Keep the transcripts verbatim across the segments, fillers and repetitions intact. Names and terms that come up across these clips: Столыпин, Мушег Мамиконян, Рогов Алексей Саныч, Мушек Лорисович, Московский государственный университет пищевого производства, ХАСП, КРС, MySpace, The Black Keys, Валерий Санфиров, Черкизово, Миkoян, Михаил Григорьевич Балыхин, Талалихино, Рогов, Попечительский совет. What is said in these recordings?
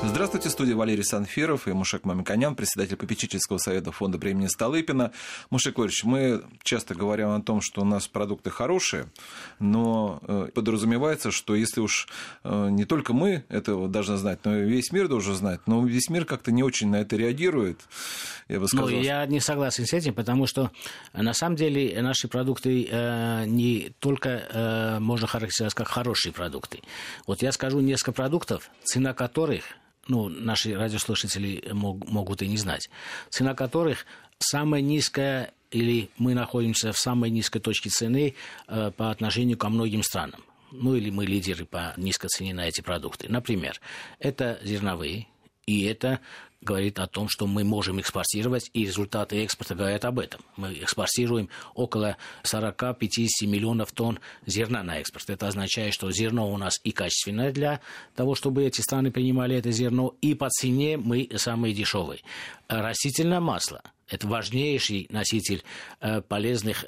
Здравствуйте, студия Валерий Санфиров и Мушег Мамиконян, председатель Попечительского совета фонда премии Столыпина. Мушек Лорисович, мы часто говорим о том, что у нас продукты хорошие, но подразумевается, что если уж не только мы это должны знать, но и весь мир должен знать, но весь мир как-то не очень на это реагирует. Я бы сказал. Ну, я не согласен с этим, потому что на самом деле наши продукты э, не только э, можно характеризовать как хорошие продукты. Вот я скажу несколько продуктов, цена которых... ну, наши радиослушатели могут и не знать, цена которых самая низкая, или мы находимся в самой низкой точке цены э, по отношению ко многим странам. Ну, или мы лидеры по низкой цене на эти продукты. Например, это зерновые, и это говорит о том, что мы можем экспортировать, и результаты экспорта говорят об этом. Мы экспортируем около сорок-пятьдесят миллионов тонн зерна на экспорт. Это означает, что зерно у нас и качественное для того, чтобы эти страны принимали это зерно, и по цене мы самые дешевые. Растительное масло – это важнейший носитель полезных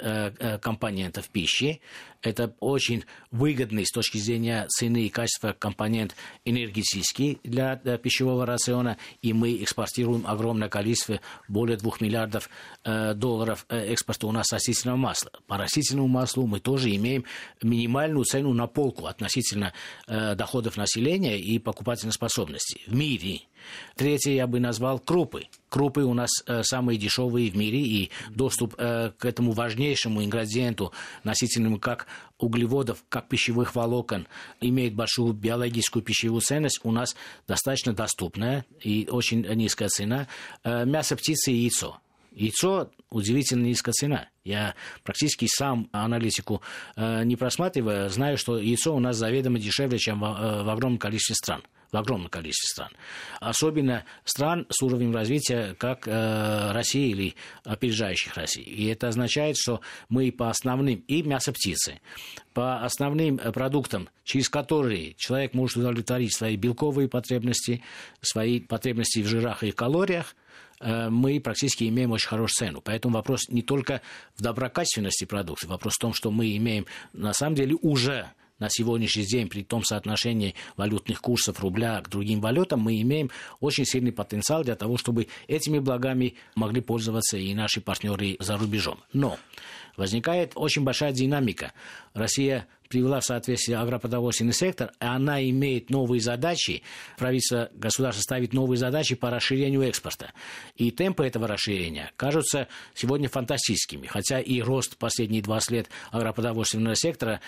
компонентов пищи. Это очень выгодный с точки зрения цены и качества компонент энергетический для пищевого рациона, и мы экспортируем огромное количество, более двух миллиардов долларов экспорта у нас растительного масла. По растительному маслу мы тоже имеем минимальную цену на полку относительно доходов населения и покупательной способности в мире. Третье я бы назвал крупы. Крупы у нас самые дешевые в мире, и доступ к этому важнейшему ингредиенту, носительному как углеводов, как пищевых волокон, имеет большую биологическую пищевую ценность, у нас достаточно доступная и очень низкая цена. Мясо птицы и яйцо. Яйцо удивительно низкая цена. Я практически сам аналитику не просматриваю, знаю, что яйцо у нас заведомо дешевле, чем в огромном количестве стран. В огромном количестве стран. Особенно стран с уровнем развития, как э, Россия или опережающих России. И это означает, что мы по основным, и мясо птицы, по основным продуктам, через которые человек может удовлетворить свои белковые потребности, свои потребности в жирах и калориях, мы практически имеем очень хорошую цену. Поэтому вопрос не только в доброкачественности продуктов, вопрос в том, что мы имеем на самом деле уже на сегодняшний день, при том соотношении валютных курсов рубля к другим валютам, мы имеем очень сильный потенциал для того, чтобы этими благами могли пользоваться и наши партнеры за рубежом. Но возникает очень большая динамика. Россия привела в соответствие агропродовольственный сектор, и она имеет новые задачи. Правительство, государство ставит новые задачи по расширению экспорта. И темпы этого расширения кажутся сегодня фантастическими. Хотя и рост последние двадцать лет агропродовольственного сектора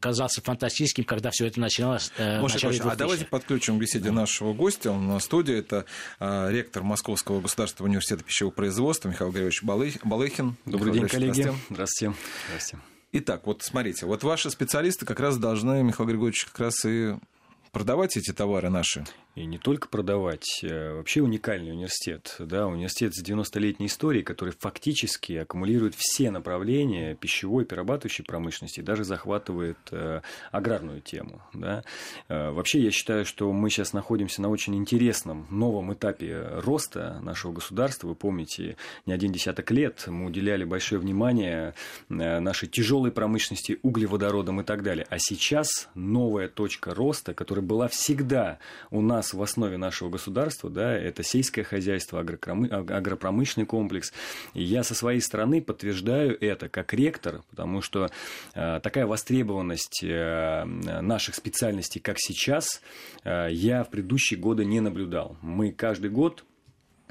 казался фантастическим, когда все это начиналось. Э, Может, а давайте подключим к беседе нашего гостя. Он на студии. Это э, ректор Московского государственного университета пищевого производства Михаил Григорьевич Балыхин. Добрый день, коллеги. Здравствуйте. Здравствуйте. Итак, вот смотрите, вот ваши специалисты как раз должны, Михаил Григорьевич, как раз и продавать эти товары наши. И не только продавать. Вообще уникальный университет. Да, университет с девяностолетней историей, который фактически аккумулирует все направления пищевой, перерабатывающей промышленности, даже захватывает э, аграрную тему. Да. Э, вообще, я считаю, что мы сейчас находимся на очень интересном новом этапе роста нашего государства. Вы помните, не один десяток лет мы уделяли большое внимание нашей тяжелой промышленности, углеводородам и так далее. А сейчас новая точка роста, которая была всегда у нас в основе нашего государства, да, это сельское хозяйство, агропромышленный комплекс. И я со своей стороны подтверждаю это как ректор, потому что э, такая востребованность э, наших специальностей, как сейчас, э, я в предыдущие годы не наблюдал. Мы каждый год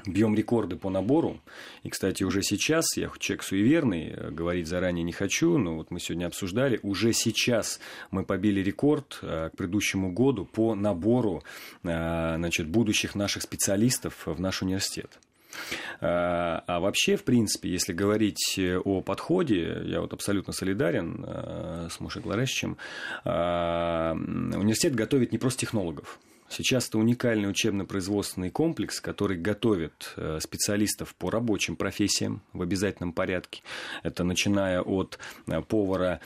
бьем рекорды по набору. И, кстати, уже сейчас, я человек суеверный, говорить заранее не хочу, но вот мы сегодня обсуждали, уже сейчас мы побили рекорд к предыдущему году по набору, значит, будущих наших специалистов в наш университет. А вообще, в принципе, если говорить о подходе, я вот абсолютно солидарен с Мушек Лорисовичем, университет готовит не просто технологов. Сейчас это уникальный учебно-производственный комплекс, который готовит специалистов по рабочим профессиям в обязательном порядке. Это начиная от повара,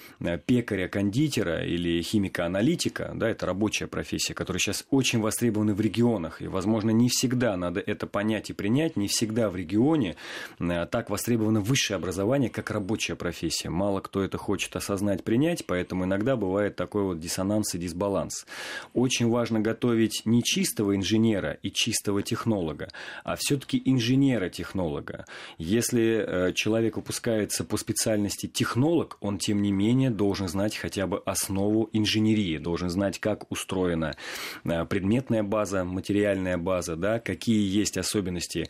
пекаря, кондитера или химика-аналитика. Да, это рабочая профессия, которая сейчас очень востребована в регионах. И, возможно, не всегда надо это понять и принять. Не всегда в регионе так востребовано высшее образование, как рабочая профессия. Мало кто это хочет осознать, принять, поэтому иногда бывает такой вот диссонанс и дисбаланс. Очень важно готовить не чистого инженера и чистого технолога, а все-таки инженера-технолога. Если человек выпускается по специальности технолог, он, тем не менее, должен знать хотя бы основу инженерии, должен знать, как устроена предметная база, материальная база, да, какие есть особенности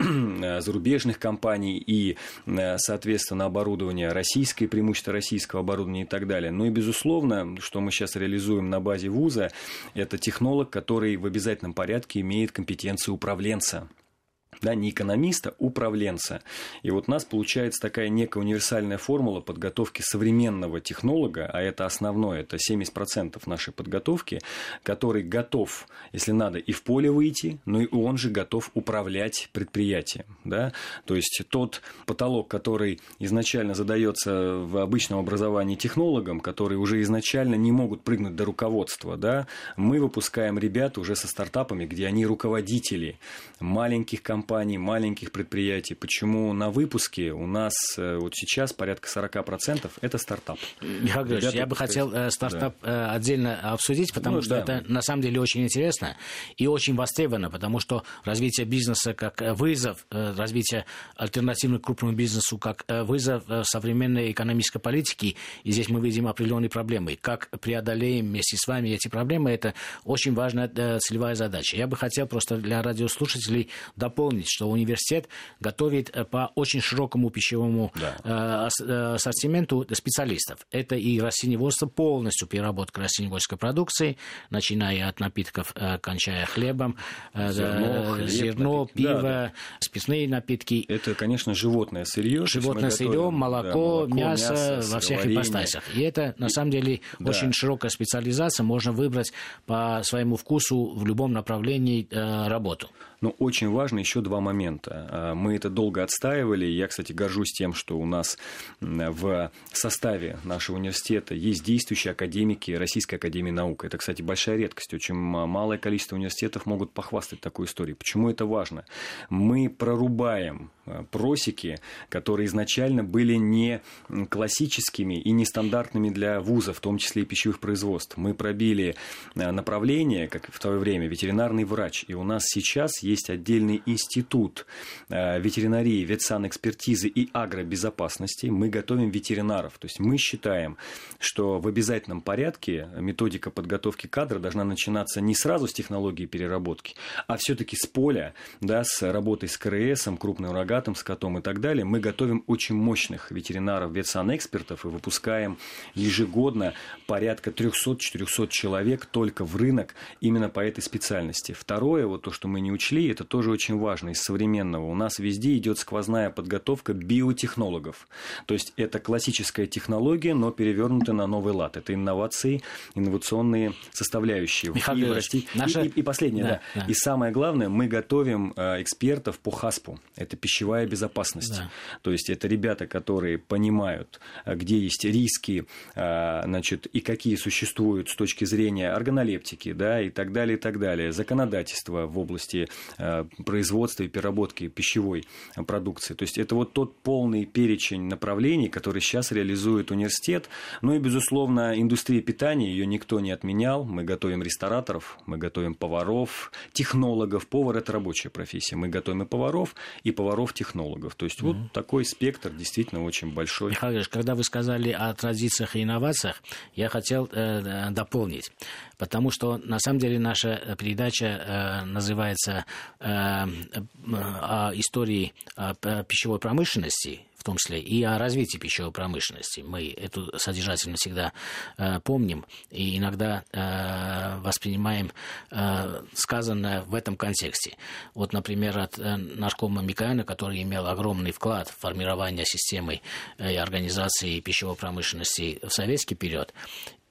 зарубежных компаний и, соответственно, оборудования российской, преимущества российского оборудования и так далее. Ну и, безусловно, что мы сейчас реализуем на базе вуза, это технолог, который в обязательном порядке имеет компетенцию управленца. Да, не экономиста, а управленца. И вот у нас получается такая некая универсальная формула подготовки современного технолога, а это основное, это семьдесят процентов нашей подготовки, который готов, если надо, и в поле выйти, но и он же готов управлять предприятием. Да? То есть тот потолок, который изначально задается в обычном образовании технологам, которые уже изначально не могут прыгнуть до руководства, да? Мы выпускаем ребят уже со стартапами, где они руководители маленьких компаний, компаний, маленьких предприятий. Почему на выпуске у нас вот сейчас порядка сорок процентов это стартап? Михаил Григорьевич, я бы хотел э, стартап да. э, отдельно обсудить, потому ну, что да. это на самом деле очень интересно и очень востребовано, потому что развитие бизнеса как вызов, э, развитие альтернативных крупному бизнесу как вызов современной экономической политики, и здесь мы видим определенные проблемы. Как преодолеем вместе с вами эти проблемы, это очень важная э, целевая задача. Я бы хотел просто для радиослушателей дополнить, что университет готовит по очень широкому пищевому да. ассортименту специалистов. Это и растениеводство, полностью переработка растениеводской продукции, начиная от напитков, кончая хлебом, зерно, хлеб, зерно напитки, пиво, да, да. спиртные напитки. Это, конечно, животное сырье. Животное сырье, молоко, да, молоко, мясо, мясо во всех ипостасях. И это, на самом деле, да. очень широкая специализация. Можно выбрать по своему вкусу в любом направлении работу. Но очень важно еще два момента. Мы это долго отстаивали. Я, кстати, горжусь тем, что у нас в составе нашего университета есть действующие академики Российской академии наук. Это, кстати, большая редкость. Очень малое количество университетов могут похвастать такой историей. Почему это важно? Мы прорубаем просеки, которые изначально были не классическими и нестандартными для вуза, в том числе и пищевых производств. Мы пробили направление, как в свое время, ветеринарный врач. И у нас сейчас есть отдельный институт ветеринарии, ветсанэкспертизы и агробезопасности. Мы готовим ветеринаров. То есть мы считаем, что в обязательном порядке методика подготовки кадра должна начинаться не сразу с технологии переработки, а все-таки с поля, да, с работой с КРСом, крупным рогатым скотом и так далее. Мы готовим очень мощных ветеринаров, ветсанэкспертов и выпускаем ежегодно порядка триста-четыреста человек только в рынок именно по этой специальности. Второе, вот то, что мы не учли, это тоже очень важно из современного. У нас везде идет сквозная подготовка биотехнологов. То есть это классическая технология, но перевернутая на новый лад. Это инновации, инновационные составляющие. Михаил Григорьевич, и, наша... и, и последнее, да, да. да. И самое главное, мы готовим экспертов по ХАСПу. Это пищевая безопасность. Да. То есть это ребята, которые понимают, где есть риски, значит, и какие существуют с точки зрения органолептики, да, и так далее, и так далее. Законодательство в области производства. производства и переработки пищевой продукции. То есть это вот тот полный перечень направлений, который сейчас реализует университет. Ну и, безусловно, индустрия питания, ее никто не отменял. Мы готовим рестораторов, мы готовим поваров, технологов. Повар – это рабочая профессия. Мы готовим и поваров, и поваров-технологов. То есть mm-hmm. вот такой спектр действительно очень большой. Михаил Ильич, когда вы сказали о традициях и инновациях, я хотел э, дополнить. Потому что, на самом деле, наша передача э, называется э, о истории пищевой промышленности, в том числе и о развитии пищевой промышленности. Мы эту содержательно всегда э, помним и иногда э, воспринимаем э, сказанное в этом контексте. Вот, например, от э, наркома Микояна, который имел огромный вклад в формирование системы и э, организации пищевой промышленности в советский период,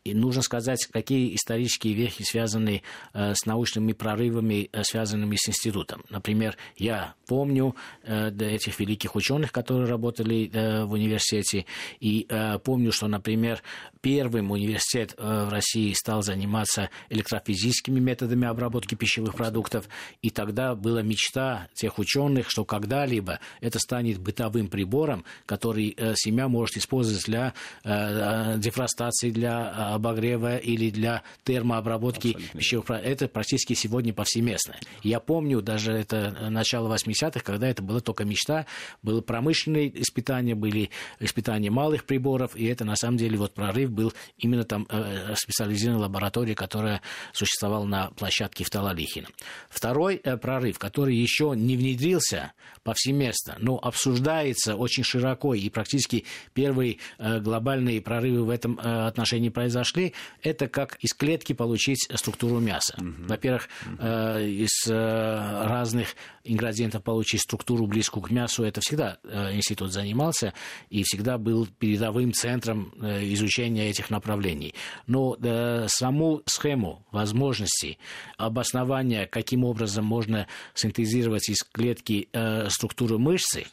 И нужно сказать, какие исторические вехи связаны э, с научными прорывами, э, связанными с институтом. Например, я помню э, этих великих ученых, которые работали э, в университете, и э, помню, что, например, первым университет э, в России стал заниматься электрофизическими методами обработки пищевых продуктов, и тогда была мечта тех ученых, что когда-либо это станет бытовым прибором, который э, семья может использовать для э, дефростации, для обогрева или для термообработки абсолютно пищевых продуктов. Это практически сегодня повсеместно. Я помню даже это начало восьмидесятых, когда это была только мечта. Было промышленные испытания, были испытания малых приборов, и это на самом деле вот прорыв был именно там э, специализированной лаборатории, которая существовала на площадке в Талалихино. Второй э, прорыв, который еще не внедрился повсеместно, но обсуждается очень широко, и практически первые э, глобальные прорывы в этом э, отношении произошли. Это как из клетки получить структуру мяса. Mm-hmm. Во-первых, э, из э, разных ингредиентов получить структуру, близкую к мясу. Это всегда э, институт занимался и всегда был передовым центром э, изучения этих направлений. Но э, саму схему возможностей, обоснования, каким образом можно синтезировать из клетки э, структуру мышцы,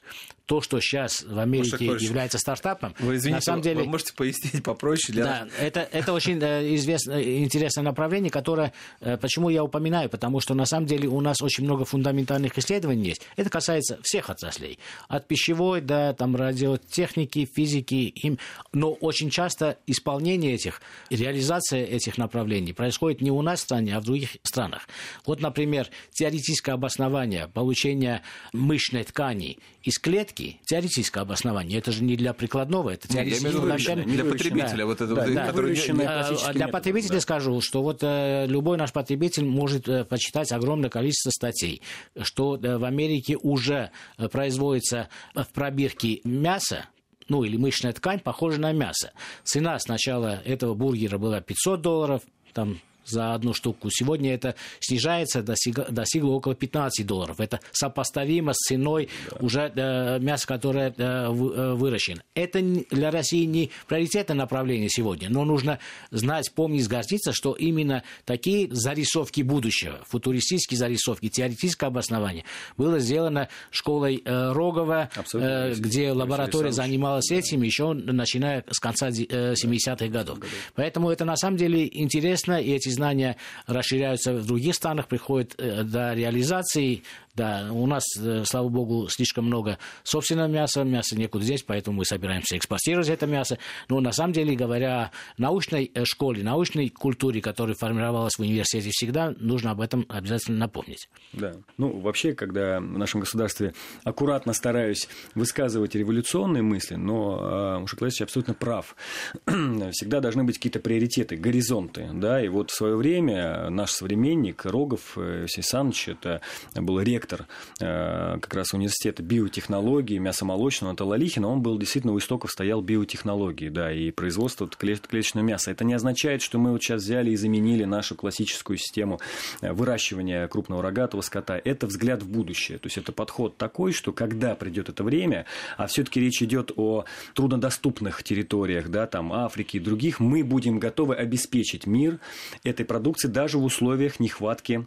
то, что сейчас в Америке Мушек является стартапом, вы, извините, на самом деле... Вы можете пояснить попроще для... Да, это, это очень известное, интересное направление, которое... Почему я упоминаю? Потому что, на самом деле, у нас очень много фундаментальных исследований есть. Это касается всех отраслей. От пищевой до там, радиотехники, физики. Им... Но очень часто исполнение этих, реализация этих направлений происходит не у нас в стране, а в других странах. Вот, например, теоретическое обоснование получения мышечной ткани из клетки, теоретическое обоснование. Это же не для прикладного, это теоретическое обоснование. Для потребителя. Да. Вот это, да, да. Для метод, потребителя да. скажу, что вот э, любой наш потребитель может э, почитать огромное количество статей, что э, в Америке уже э, производится в пробирке мясо, ну или мышечная ткань, похожая на мясо. Цена сначала этого бургера была пятьсот долларов, там, за одну штуку. Сегодня это снижается, достигло, достигло около пятнадцати долларов. Это сопоставимо с ценой да. уже э, мяса, которое э, выращено. Это для России не приоритетное направление сегодня, но нужно знать, помнить, гордиться, что именно такие зарисовки будущего, футуристические зарисовки, теоретическое обоснование было сделано школой э, Рогова, э, где лаборатория Александр занималась да. этим еще начиная с конца э, семидесятых годов. Да. Поэтому это на самом деле интересно, и эти знания расширяются в других странах, приходят до реализации. Да, у нас, слава богу, слишком много собственного мяса, мяса некуда здесь, поэтому мы собираемся экспортировать это мясо. Но на самом деле, говоря о научной школе, научной культуре, которая формировалась в университете всегда, нужно об этом обязательно напомнить. Да. Ну, вообще, когда в нашем государстве аккуратно стараюсь высказывать революционные мысли, но Мушек Лорисович абсолютно прав. Всегда должны быть какие-то приоритеты, горизонты, да, и вот в свое время наш современник Рогов Алексей Саныч, это был ректор э, как раз университета биотехнологии, мясомолочного Талалихина, он был действительно у истоков стоял биотехнологии, да, и производство вот, клет, клеточного мяса. Это не означает, что мы вот сейчас взяли и заменили нашу классическую систему выращивания крупного рогатого скота. Это взгляд в будущее. То есть это подход такой, что когда придет это время, а все-таки речь идет о труднодоступных территориях, да, там Африки и других, мы будем готовы обеспечить мир этой продукции даже в условиях нехватки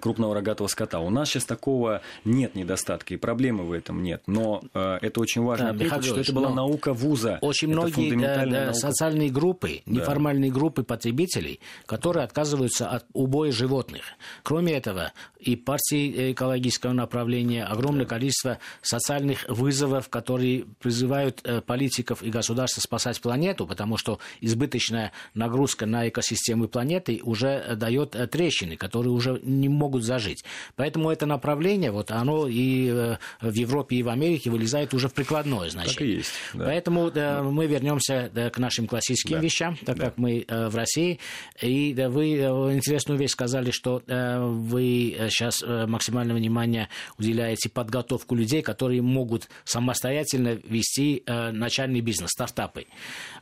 крупного рогатого скота. У нас сейчас такого нет недостатка, и проблемы в этом нет. Но э, это очень важно, да, отметить, Михаил, что это была наука вуза. Очень это многие да, да, социальные группы, да. неформальные группы потребителей, которые отказываются от убоя животных. Кроме этого, и партии экологического направления, огромное да. количество социальных вызовов, которые призывают политиков и государства спасать планету, потому что избыточная нагрузка на экосистемы планеты уже дает трещины, которые уже не могут зажить. Поэтому это направление, вот оно и в Европе, и в Америке вылезает уже в прикладное значение. Так и есть. Да. Поэтому да. мы вернемся к нашим классическим да. вещам, так да. как мы в России. И вы интересную вещь сказали, что вы сейчас максимальное внимание уделяете подготовку людей, которые могут самостоятельно вести начальный бизнес, стартапы.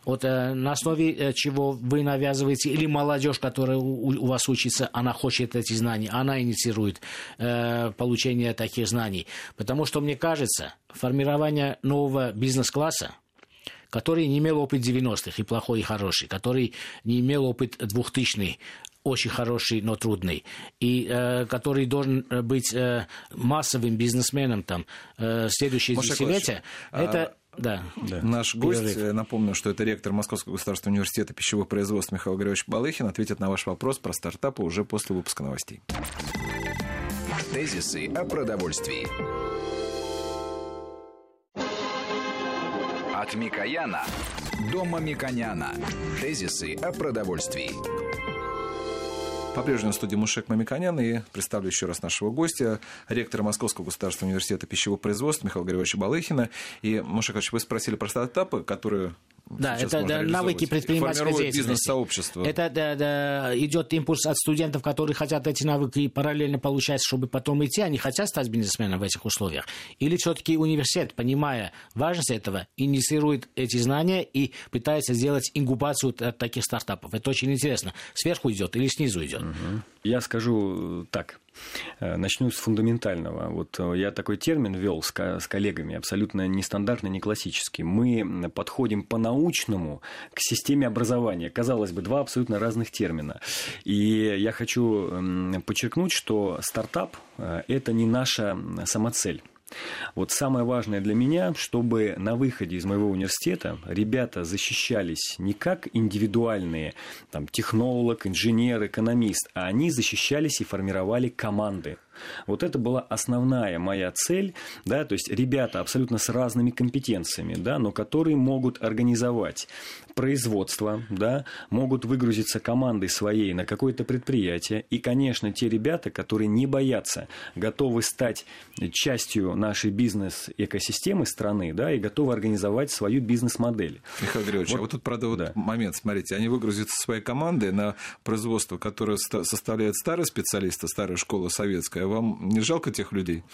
Вот на основе чего вы навязываете, или молодежь, которая у вас учится, она хочет эти знания, она инициирует э, получение таких знаний. Потому что, мне кажется, формирование нового бизнес-класса, который не имел опыт девяностых, и плохой, и хороший, который не имел опыт двухтысячных, очень хороший, но трудный, и э, который должен быть э, массовым бизнесменом там, э, следующее десятилетие, это... Да, да. Наш гость, перерыв. Напомню, что это ректор Московского государственного университета пищевого производства Михаил Григорьевич Балыхин, ответит на ваш вопрос про стартапы уже после выпуска новостей. Тезисы о продовольствии. От Микояна до Мамиконяна. Тезисы о продовольствии. По-прежнему в студии Мушег Мамиконян, и представлю еще раз нашего гостя, ректора Московского государственного университета пищевого производства Михаила Григорьевича Балыхина. И, Мушек Ильич, вы спросили про стартапы, которые... Да, это да, навыки предпринимательской деятельности. Бизнес-сообщество. Это да, да, идет импульс от студентов, которые хотят эти навыки параллельно получать, чтобы потом идти. Они хотят стать бизнесменом в этих условиях. Или все-таки университет, понимая важность этого, инициирует эти знания и пытается сделать инкубацию от таких стартапов. Это очень интересно. Сверху идет или снизу идет? Угу. Я скажу так. Начну с фундаментального. Вот я такой термин ввел с коллегами, абсолютно нестандартный, не классический. Мы подходим по-научному к системе образования. Казалось бы, два абсолютно разных термина. И я хочу подчеркнуть, что стартап – это не наша самоцель. Вот самое важное для меня, чтобы на выходе из моего университета ребята защищались не как индивидуальные, там, технолог, инженер, экономист, а они защищались и формировали команды. Вот это была основная моя цель, да, то есть ребята абсолютно с разными компетенциями, да, но которые могут организовать производство, да, могут выгрузиться командой своей на какое-то предприятие. И, конечно, те ребята, которые не боятся, готовы стать частью нашей бизнес-экосистемы страны, да, и готовы организовать свою бизнес-модель. Михаил Григорьевич, вот, а вот тут, правда, вот да. момент, смотрите, они выгрузятся своей командой на производство, которое составляет старые специалисты, старая школа советская. Вам не жалко тех людей?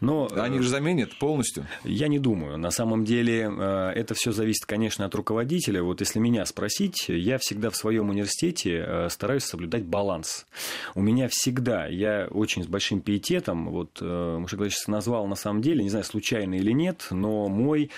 Но, они же заменят полностью? Я не думаю. На самом деле это все зависит, конечно, от руководителя. Вот если меня спросить, я всегда в своем университете стараюсь соблюдать баланс. У меня всегда, я очень с большим пиететом, вот Мушек Лорисович назвал на самом деле, не знаю, случайно или нет, но мой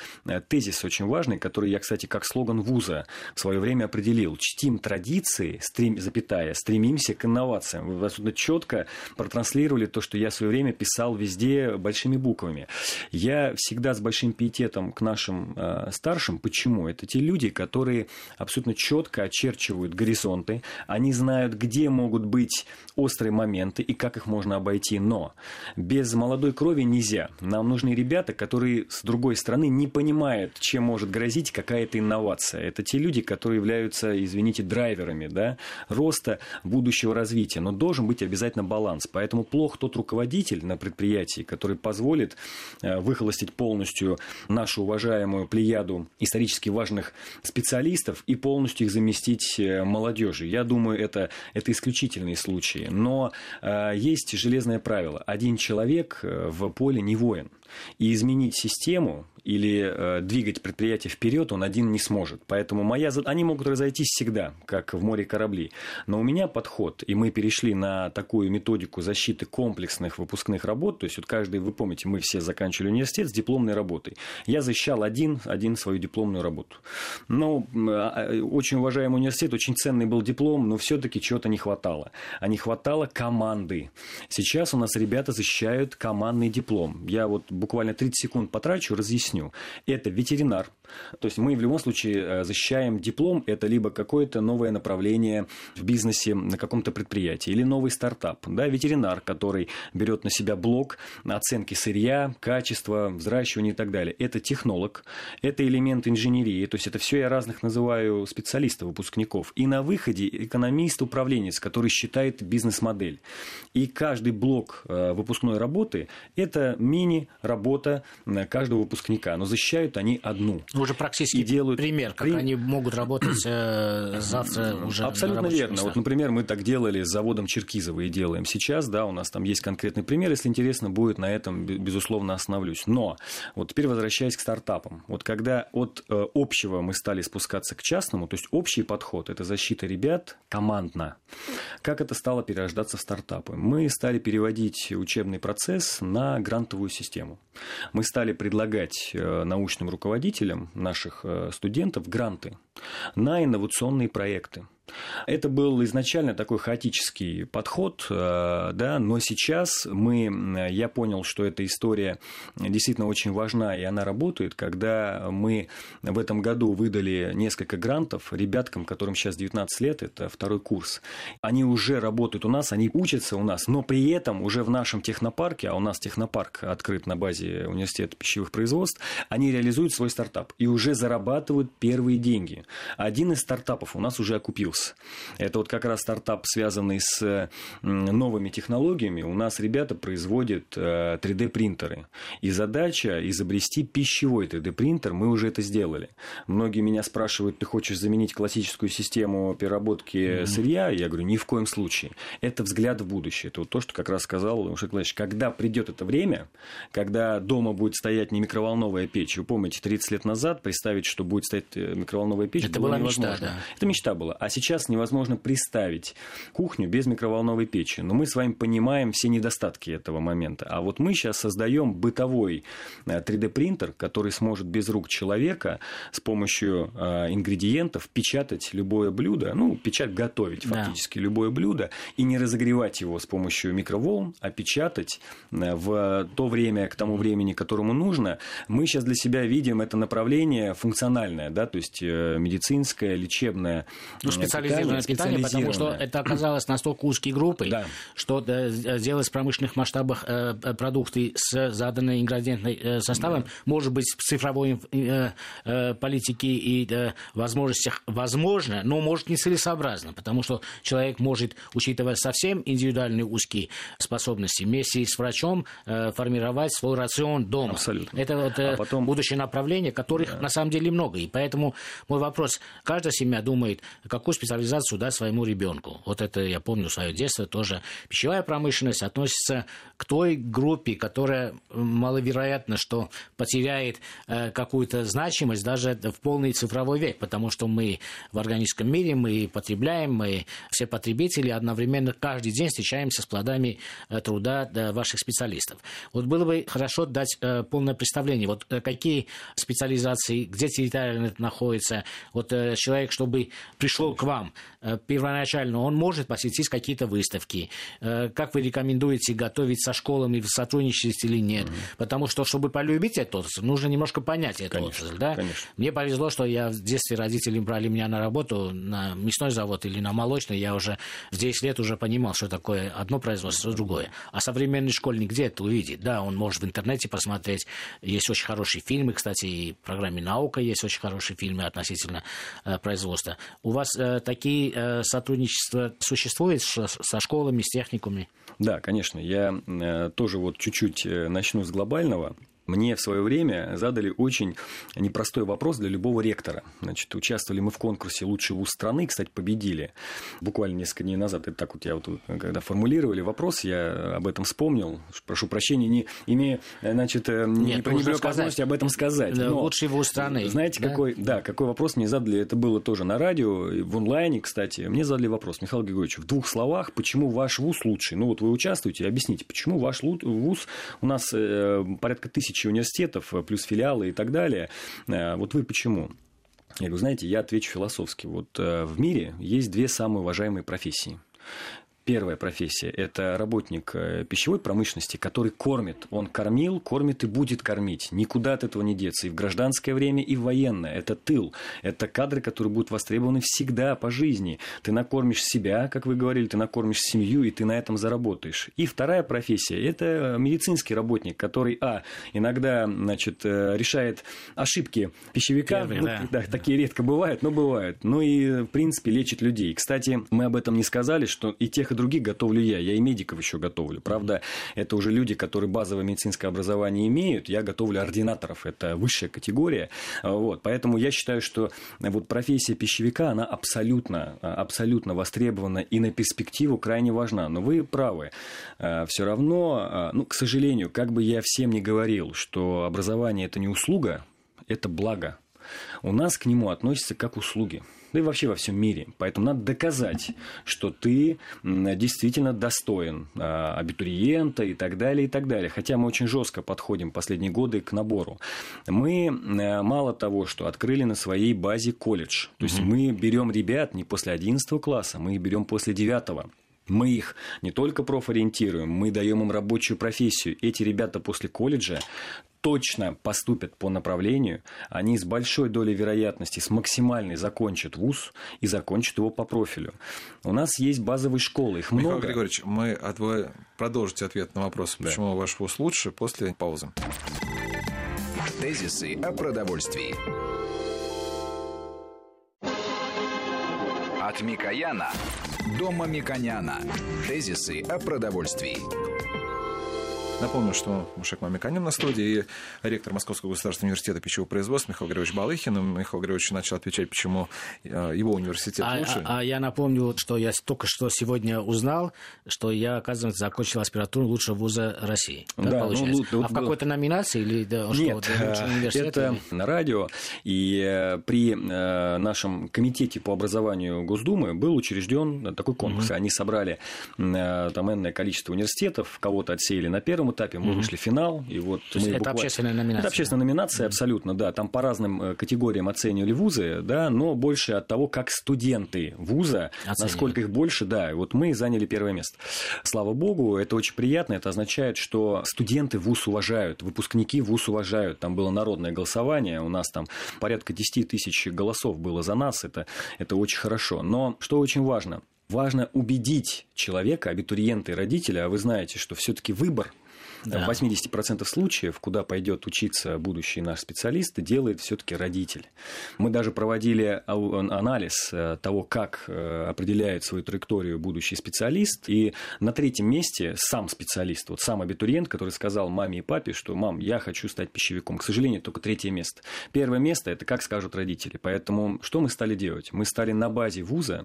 тезис очень важный, который я, кстати, как слоган вуза в свое время определил. Чтим традиции, стрем, запятая, стремимся к инновациям. Вы абсолютно четко протранслировали то, что я в свое время писал везде большими буквами. Я всегда с большим пиететом к нашим э, старшим. Почему? Это те люди, которые абсолютно четко очерчивают горизонты, они знают, где могут быть острые моменты и как их можно обойти. Но без молодой крови нельзя. Нам нужны ребята, которые с другой стороны не понимают, чем может грозить какая-то инновация. Это те люди, которые являются, извините, драйверами, да, роста будущего развития. Но должен быть обязательно баланс. Поэтому плох тот руководитель на предприятии, который который позволит выхолостить полностью нашу уважаемую плеяду исторически важных специалистов и полностью их заместить молодежью. Я думаю, это, это исключительные случаи. Но э, есть железное правило. Один человек в поле не воин. И изменить систему или э, двигать предприятие вперед он один не сможет. Поэтому моя... они могут разойтись всегда, как в море корабли. Но у меня подход, и мы перешли на такую методику защиты комплексных выпускных работ, то есть вот каждый, вы помните, мы все заканчивали университет с дипломной работой. Я защищал один, один свою дипломную работу. Но э, очень уважаемый университет, очень ценный был диплом, но все-таки чего-то не хватало. А не хватало команды. Сейчас у нас ребята защищают командный диплом. Я вот буквально тридцать секунд потрачу, разъясню. Это ветеринар. То есть мы в любом случае защищаем диплом. Это либо какое-то новое направление в бизнесе на каком-то предприятии. Или новый стартап. Да, ветеринар, который берет на себя блок оценки сырья, качества, взращивания и так далее. Это технолог. Это элемент инженерии. То есть это все я разных называю специалистов, выпускников. И на выходе экономист, управленец, который считает бизнес-модель. И каждый блок выпускной работы это мини работа каждого выпускника, но защищают они одну. Уже практически делают... пример, как При... они могут работать э, завтра уже. Абсолютно верно. Местах. Вот, например, мы так делали с заводом Черкизово и делаем сейчас, да, у нас там есть конкретный пример, если интересно будет, на этом, безусловно, остановлюсь. Но вот теперь возвращаясь к стартапам. Вот когда от э, общего мы стали спускаться к частному, то есть общий подход – это защита ребят командно. Как это стало перерождаться в стартапы? Мы стали переводить учебный процесс на грантовую систему. Мы стали предлагать научным руководителям наших студентов гранты на инновационные проекты. Это был изначально такой хаотический подход, да, но сейчас мы, я понял, что эта история действительно очень важна, и она работает, когда мы в этом году выдали несколько грантов ребяткам, которым сейчас девятнадцать лет, это второй курс. Они уже работают у нас, они учатся у нас, но при этом уже в нашем технопарке, а у нас технопарк открыт на базе университета пищевых производств, они реализуют свой стартап и уже зарабатывают первые деньги. Один из стартапов у нас уже окупился. Это вот как раз стартап, связанный с новыми технологиями. У нас ребята производят три дэ принтеры. И задача изобрести пищевой три дэ принтер. Мы уже это сделали. Многие меня спрашивают, ты хочешь заменить классическую систему переработки mm-hmm. сырья? Я говорю, ни в коем случае. Это взгляд в будущее. Это вот то, что как раз сказал Мушек Лорисович. Когда придет это время, когда дома будет стоять не микроволновая печь. Вы помните, тридцать лет назад представить, что будет стоять микроволновая печь, это было невозможно. Мечта, да. Это мечта была. А сейчас Сейчас невозможно представить кухню без микроволновой печи. Но мы с вами понимаем все недостатки этого момента. А вот мы сейчас создаем бытовой три дэ принтер, который сможет без рук человека с помощью э, ингредиентов печатать любое блюдо, ну, печатать, готовить фактически да. любое блюдо, и не разогревать его с помощью микроволн, а печатать в то время, к тому времени, которому нужно. Мы сейчас для себя видим это направление функциональное, да, то есть э, медицинское, лечебное. Ну, специализированное питание, потому что это оказалось настолько узкой группой, да. что делать в промышленных масштабах продукты с заданным ингредиентным составом, да. может быть, в цифровой политике и возможностях возможно, но может нецелесообразно, потому что человек может, учитывая совсем индивидуальные узкие способности, вместе с врачом формировать свой рацион дома. Абсолютно. Это вот а потом... будущее направление, которых да. на самом деле много. И поэтому мой вопрос, каждая семья думает, какую специализацию дать своему ребенку. Вот это я помню свое детство тоже. Пищевая промышленность относится к той группе, которая маловероятно, что потеряет э, какую-то значимость даже в полный цифровой век, потому что мы в органическом мире, мы потребляем, мы все потребители, одновременно каждый день встречаемся с плодами э, труда э, ваших специалистов. Вот было бы хорошо дать э, полное представление, вот э, какие специализации, где территориально это находится, вот э, человек, чтобы пришел к вам первоначально, он может посетить какие-то выставки. Как вы рекомендуете готовить со школами, сотрудничать или нет? Mm-hmm. Потому что, чтобы полюбить эту отрасль, нужно немножко понять эту конечно, отрасль. Да? Мне повезло, что я в детстве родители брали меня на работу на мясной завод или на молочный. Я уже в десять лет уже понимал, что такое одно производство, другое. А современный школьник где это увидит? Да, он может в интернете посмотреть. Есть очень хорошие фильмы, кстати, и в программе «Наука» есть очень хорошие фильмы относительно производства. У вас э, такие э, сотрудничества существуют с, со школами, с техникумами? Да, конечно. Я э, тоже вот чуть-чуть начну с глобального. Мне в свое время задали очень непростой вопрос для любого ректора. Значит, участвовали мы в конкурсе «Лучший вуз страны», кстати, победили. Буквально несколько дней назад, это так вот я вот, когда формулировали вопрос, я об этом вспомнил. Прошу прощения, не имея, значит, не, не пренебрегая возможности об этом сказать. Да, но, лучший вуз страны. Знаете, да? Какой, да, какой вопрос мне задали? Это было тоже на радио, в онлайне, кстати. Мне задали вопрос, Михаил Григорьевич, в двух словах, почему ваш вуз лучший? Ну вот вы участвуете, объясните, почему ваш вуз, у нас э, порядка тысячи университетов, плюс филиалы и так далее. Вот вы почему? Я говорю, знаете, я отвечу философски. Вот в мире есть две самые уважаемые профессии. Первая профессия – это работник пищевой промышленности, который кормит. Он кормил, кормит и будет кормить. Никуда от этого не деться. И в гражданское время, и в военное. Это тыл. Это кадры, которые будут востребованы всегда по жизни. Ты накормишь себя, как вы говорили, ты накормишь семью, и ты на этом заработаешь. И вторая профессия – это медицинский работник, который, а, иногда, значит, решает ошибки пищевика. Первый, ну, да. Да, такие редко бывают, но бывают. Ну и, в принципе, лечит людей. Кстати, мы об этом не сказали, что и тех, и других готовлю я. Я и медиков еще готовлю. Правда, это уже люди, которые базовое медицинское образование имеют. Я готовлю ординаторов. Это высшая категория. Вот. Поэтому я считаю, что вот профессия пищевика, она абсолютно, абсолютно востребована и на перспективу крайне важна. Но вы правы. Все равно, ну, к сожалению, как бы я всем ни говорил, что образование – это не услуга, это благо. у нас к нему относятся как к услуге. Да и вообще во всем мире. Поэтому надо доказать, что ты действительно достоин абитуриента и так далее, и так далее. Хотя мы очень жестко подходим последние годы к набору. Мы мало того, что открыли на своей базе колледж. То есть, мы берем ребят не после одиннадцатого класса, мы их берем после девятого. Мы их не только профориентируем, мы даем им рабочую профессию. Эти ребята после колледжа точно поступят по направлению, они с большой долей вероятности, с максимальной закончат вуз и закончат его по профилю. У нас есть базовые школы, их много. Михаил Григорьевич, мы от... вы продолжите ответ на вопрос, почему да. ваш вуз лучше, после паузы. Тезисы о продовольствии. От Микояна до Мамиконяна. Тезисы о продовольствии. Напомню, что Мушег Мамиконян на студии и ректор Московского государственного университета пищевого производства Михаил Григорьевич Балыхин. Михаил Григорьевич начал отвечать, почему его университет а, лучше. А, а я напомню, что я только что сегодня узнал, что я, оказывается, закончил аспирантуру лучшего вуза России. Да, да, ну, а в какой-то номинации? Или, да, нет, что, это или? На радио. И при нашем комитете по образованию Госдумы был учрежден такой конкурс. Mm-hmm. Они собрали там энное количество университетов, кого-то отсеяли на первом этапе, мы mm-hmm. вышли в финал. И вот мы это буквально... общественная номинация. Это общественная номинация, mm-hmm. абсолютно, да. Там по разным категориям оценивали вузы, да, но больше от того, как студенты вуза, оценили. Насколько их больше, да. Вот мы заняли первое место. Слава богу, это очень приятно. Это означает, что студенты вуз уважают, выпускники вуз уважают. Там было народное голосование, у нас там порядка десять тысяч голосов было за нас. Это, это очень хорошо. Но что очень важно? Важно убедить человека, абитуриента и родителя, а вы знаете, что все-таки выбор да. в восемьдесят процентов случаев, куда пойдет учиться будущий наш специалист, делает все-таки родитель. Мы даже проводили анализ того, как определяет свою траекторию будущий специалист. И на третьем месте сам специалист, вот сам абитуриент, который сказал маме и папе, что «мам, я хочу стать пищевиком». К сожалению, только третье место. Первое место – это как скажут родители. Поэтому что мы стали делать? Мы стали на базе вуза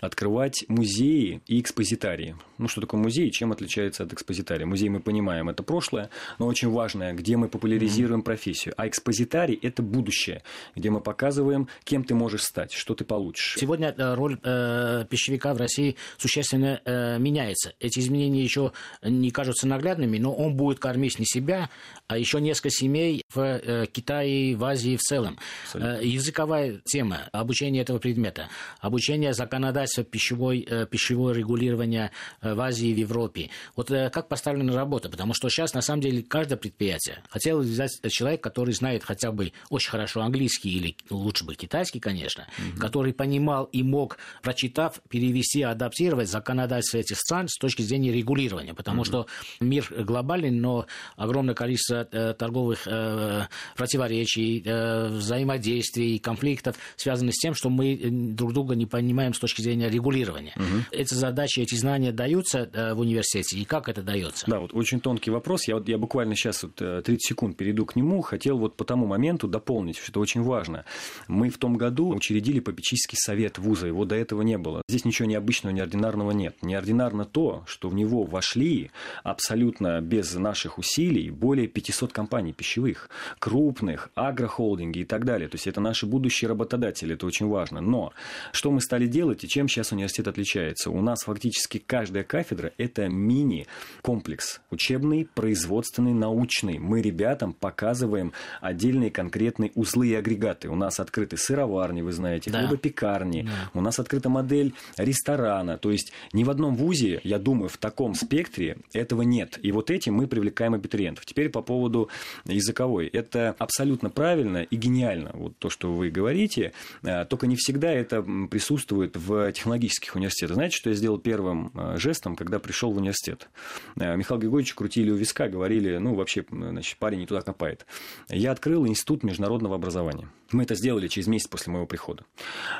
открывать музеи и экспозитарии. Ну, что такое музей и чем отличается от экспозитария? Музей мы понимаем. Это прошлое, но очень важное, где мы популяризируем mm-hmm. профессию. А экспозитарий – это будущее, где мы показываем, кем ты можешь стать, что ты получишь. Сегодня роль э, пищевика в России существенно э, меняется. Эти изменения еще не кажутся наглядными, но он будет кормить не себя, а еще несколько семей в э, Китае, в Азии в целом. Э, языковая тема обучения этого предмета, обучение законодательства пищевой, э, пищевого регулирования э, в Азии и в Европе. Вот э, как поставлена работа, потому что что сейчас, на самом деле, каждое предприятие хотелось взять человека, который знает хотя бы очень хорошо английский или лучше бы китайский, конечно, mm-hmm. который понимал и мог, прочитав, перевести, адаптировать законодательство этих стран с точки зрения регулирования, потому mm-hmm. что мир глобальный, но огромное количество э, торговых э, противоречий, э, взаимодействий, конфликтов связано с тем, что мы друг друга не понимаем с точки зрения регулирования. Mm-hmm. Эти задачи, эти знания даются э, в университете, и как это дается? Да, вот очень тонкий вопрос. Я, вот, я буквально сейчас вот тридцать секунд перейду к нему. Хотел вот по тому моменту дополнить, что это очень важно. Мы в том году учредили попечительский совет вуза. Его до этого не было. Здесь ничего необычного, неординарного нет. Неординарно то, что в него вошли абсолютно без наших усилий более пятьсот компаний пищевых, крупных, агрохолдинги и так далее. То есть, это наши будущие работодатели. Это очень важно. Но что мы стали делать и чем сейчас университет отличается? У нас фактически каждая кафедра – это мини-комплекс учебного, производственный, научный. Мы ребятам показываем отдельные конкретные узлы и агрегаты. У нас открыты сыроварни, вы знаете, да. хлебопекарни. Да. У нас открыта модель ресторана. То есть, ни в одном вузе, я думаю, в таком спектре этого нет. И вот этим мы привлекаем абитуриентов. Теперь по поводу языковой. Это абсолютно правильно и гениально, вот то, что вы говорите. Только не всегда это присутствует в технологических университетах. Знаете, что я сделал первым жестом, когда пришел в университет? Михаил Григорьевич крутил или у виска, говорили, ну, вообще, значит, парень не туда копает. Я открыл Институт международного образования. Мы это сделали через месяц после моего прихода.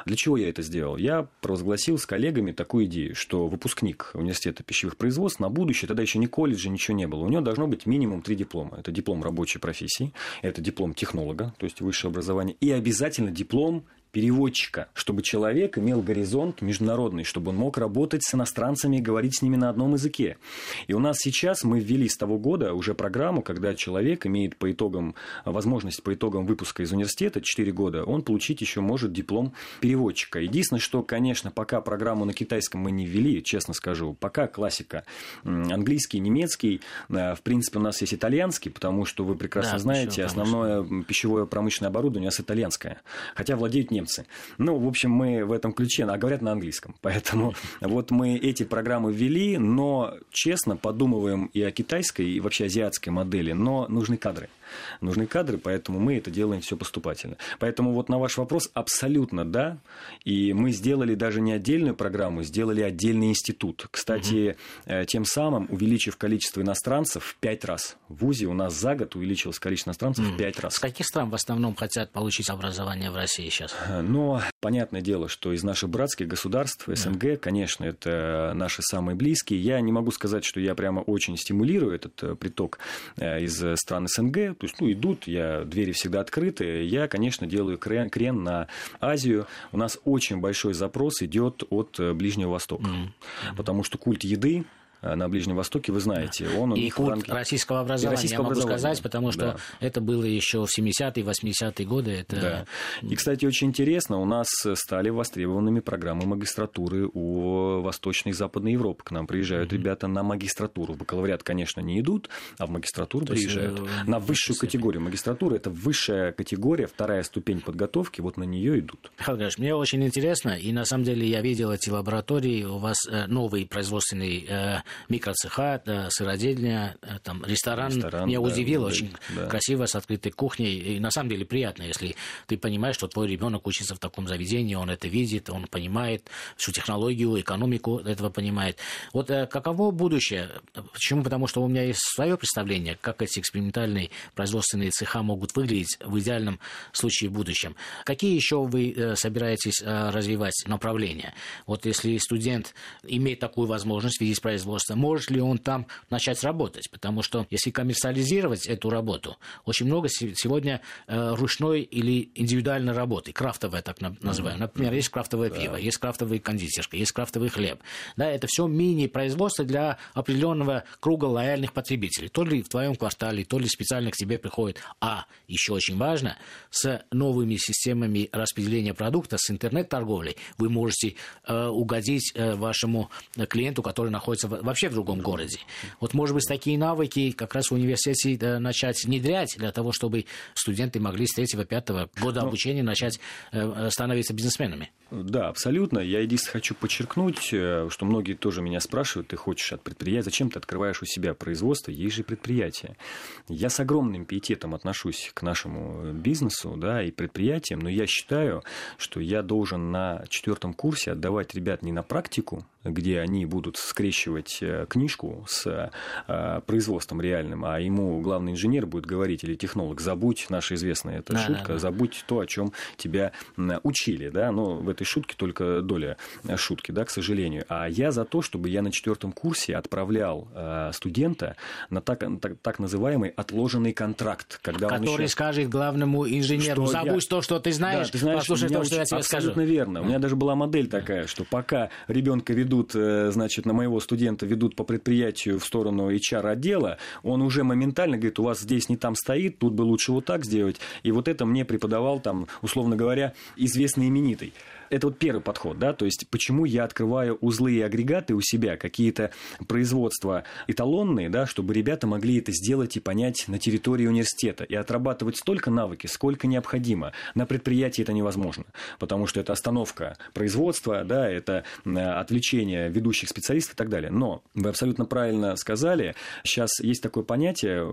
Для чего я это сделал? Я провозгласил с коллегами такую идею, что выпускник университета пищевых производств на будущее, тогда еще ни колледжа, ничего не было, у него должно быть минимум три диплома. Это диплом рабочей профессии, это диплом технолога, то есть высшее образование, и обязательно диплом переводчика, чтобы человек имел горизонт международный, чтобы он мог работать с иностранцами и говорить с ними на одном языке. И у нас сейчас, мы ввели с того года уже программу, когда человек имеет по итогам, возможность по итогам выпуска из университета четыре года, он получить еще может диплом переводчика. Единственное, что, конечно, пока программу на китайском мы не ввели, честно скажу, пока классика. Английский, немецкий, в принципе, у нас есть итальянский, потому что вы прекрасно да, знаете, еще, основное пищевое промышленное оборудование у нас итальянское, хотя владеют не немцы. Ну, в общем, мы в этом ключе, а говорят на английском, поэтому вот мы эти программы ввели, но честно подумываем и о китайской, и вообще азиатской модели, но нужны кадры. Нужны кадры, поэтому мы это делаем все поступательно. Поэтому вот на ваш вопрос абсолютно да, и мы сделали даже не отдельную программу, сделали отдельный институт. Кстати, угу. тем самым увеличив количество иностранцев в пять раз. В ВУЗе у нас за год увеличилось количество иностранцев угу. в пять раз. С каких стран в основном хотят получить образование в России сейчас? Но понятное дело, что из наших братских государств, СНГ, да. конечно, это наши самые близкие. Я не могу сказать, что я прямо очень стимулирую этот приток из стран СНГ. То есть, ну, идут, я, двери всегда открыты. Я, конечно, делаю крен, крен на Азию. У нас очень большой запрос идет от Ближнего Востока. Mm-hmm. Потому что культ еды на Ближнем Востоке, вы знаете. Он и культ ранки... российского образования, и российского я могу образования. сказать, потому что да. это было еще в семидесятые, восьмидесятые годы. Это... Да. И, кстати, очень интересно, у нас стали востребованными программы магистратуры у Восточной и Западной Европы. К нам приезжают mm-hmm. ребята на магистратуру. В бакалавриат, конечно, не идут, а в магистратуру То приезжают. Есть... На высшую категорию. Магистратура – это высшая категория, вторая ступень подготовки, вот на нее идут. Михаил Григорьевич, мне очень интересно, и на самом деле я видел эти лаборатории, у вас новые производственные микроцеха, да, сыродельня, там, ресторан. ресторан. Меня да, удивило, да, очень да. красиво, с открытой кухней. И на самом деле приятно, если ты понимаешь, что твой ребенок учится в таком заведении, он это видит, он понимает всю технологию, экономику этого понимает. Вот каково будущее? Почему? Потому что у меня есть свое представление, как эти экспериментальные производственные цеха могут выглядеть в идеальном случае в будущем. Какие еще вы собираетесь развивать направления? Вот если студент имеет такую возможность видеть производство, может ли он там начать работать? Потому что если коммерциализировать эту работу, очень много сегодня ручной или индивидуальной работы, крафтовая, так называемая. Mm-hmm. Например, есть крафтовое yeah. пиво, есть крафтовая кондитерка, есть крафтовый хлеб. Да, это все мини-производство для определенного круга лояльных потребителей. То ли в твоем квартале, то ли специально к тебе приходит. А еще очень важно, с новыми системами распределения продукта, с интернет-торговлей вы можете э, угодить э, вашему клиенту, который находится в вообще в другом городе. Вот, может быть, такие навыки как раз в университете да, начать внедрять для того, чтобы студенты могли с третьего-пятого года обучения начать э, становиться бизнесменами. Да, абсолютно. Я единственное хочу подчеркнуть, что многие тоже меня спрашивают, ты хочешь от предприятия, зачем ты открываешь у себя производство, есть же предприятие. Я с огромным пиететом отношусь к нашему бизнесу, да, и предприятиям, но я считаю, что я должен на четвертом курсе отдавать ребят не на практику, где они будут скрещивать книжку с а, производством реальным, а ему главный инженер будет говорить, или технолог, забудь, наша известная эта да, шутка, да, да. забудь то, о чем тебя учили, да, но в этой шутке только доля шутки, да, к сожалению. А я за то, чтобы я на четвертом курсе отправлял а, студента на так, так, так называемый отложенный контракт, когда который он еще... скажет главному инженеру, что забудь я... то, что ты знаешь, да, ты знаешь послушай то, что я тебе абсолютно скажу. Абсолютно верно. У меня даже была модель такая, что пока ребенка ведут Ведут, значит, на моего студента ведут по предприятию в сторону эйч ар-отдела, он уже моментально говорит, у вас здесь не там стоит, тут бы лучше вот так сделать. И вот это мне преподавал, там, условно говоря, известный именитый. Это вот первый подход, да, то есть почему я открываю узлы и агрегаты у себя, какие-то производства эталонные, да, чтобы ребята могли это сделать и понять на территории университета и отрабатывать столько навыки, сколько необходимо. На предприятии это невозможно, потому что это остановка производства, да, это отвлечение ведущих специалистов и так далее. Но вы абсолютно правильно сказали, сейчас есть такое понятие,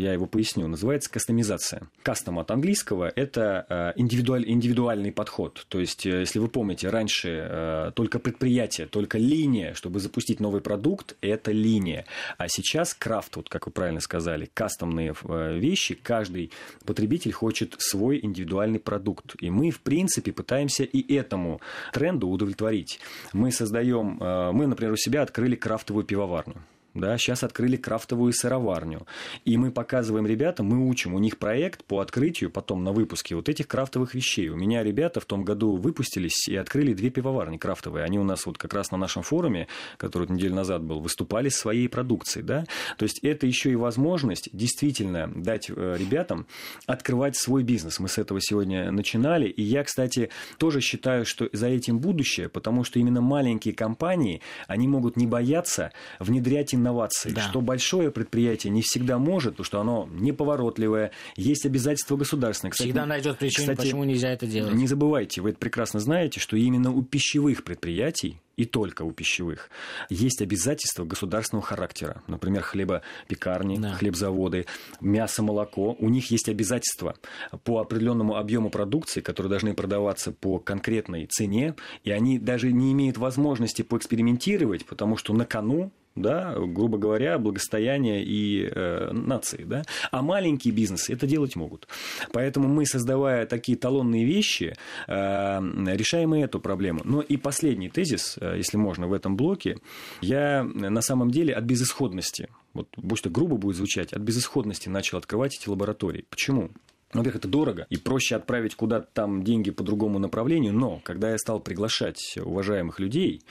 я его поясню, называется кастомизация. Кастом от английского – это индивидуаль, индивидуальный подход, то есть если вы помните, раньше э, только предприятие, только линия, чтобы запустить новый продукт, это линия. А сейчас крафт, вот как вы правильно сказали, кастомные э, вещи, каждый потребитель хочет свой индивидуальный продукт. И мы, в принципе, пытаемся и этому тренду удовлетворить. Мы создаем, э, мы, например, у себя открыли крафтовую пивоварню. да, сейчас открыли крафтовую сыроварню. И мы показываем ребятам, мы учим, у них проект по открытию потом на выпуске вот этих крафтовых вещей. У меня ребята в том году выпустились и открыли две пивоварни крафтовые. Они у нас вот как раз на нашем форуме, который неделю назад был, выступали с своей продукцией, да. То есть это еще и возможность действительно дать ребятам открывать свой бизнес. Мы с этого сегодня начинали. И я, кстати, тоже считаю, что за этим будущее, потому что именно маленькие компании, они могут не бояться внедрять инновации, да. Что большое предприятие не всегда может, потому что оно неповоротливое, есть обязательства государственные. Кстати, всегда найдет причину, кстати, почему нельзя это делать. Не забывайте, вы это прекрасно знаете, что именно у пищевых предприятий, и только у пищевых, есть обязательства государственного характера. Например, хлебопекарни, да. хлебзаводы, мясо, молоко. У них есть обязательства по определенному объему продукции, которые должны продаваться по конкретной цене. И они даже не имеют возможности поэкспериментировать, потому что на кону, да, грубо говоря, благосостояние и э, нации, да? А маленькие бизнесы это делать могут. Поэтому мы, создавая такие талонные вещи, э, решаем и эту проблему. Но и последний тезис, э, если можно, в этом блоке, я на самом деле от безысходности, вот пусть это грубо будет звучать, от безысходности начал открывать эти лаборатории. Почему? Во-первых, это дорого, и проще отправить куда-то там деньги по другому направлению, но когда я стал приглашать уважаемых людей,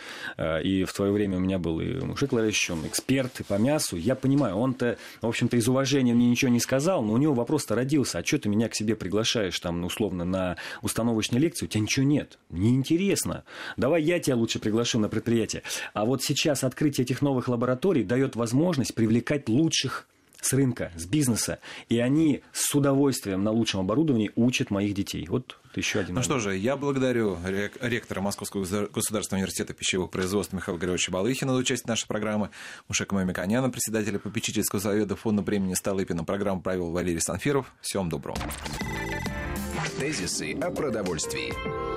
и в свое время у меня был и Мушек Лорисович, он эксперт и по мясу, я понимаю, он-то, в общем-то, из уважения мне ничего не сказал, но у него вопрос-то родился, а что ты меня к себе приглашаешь там, условно, на установочную лекцию, у тебя ничего нет, неинтересно, давай я тебя лучше приглашу на предприятие. А вот сейчас открытие этих новых лабораторий дает возможность привлекать лучших с рынка, с бизнеса, и они с удовольствием на лучшем оборудовании учат моих детей. Вот еще один. Ну момент. Что же, я благодарю ректора Московского государственного университета пищевого производства Михаила Григорьевича Балыхина за участие в нашей программе, Мушега Мамиконяна, председателя Попечительского совета фонда премии Столыпина. Программу провел Валерий Санфиров. Всем доброго. Тезисы о продовольствии.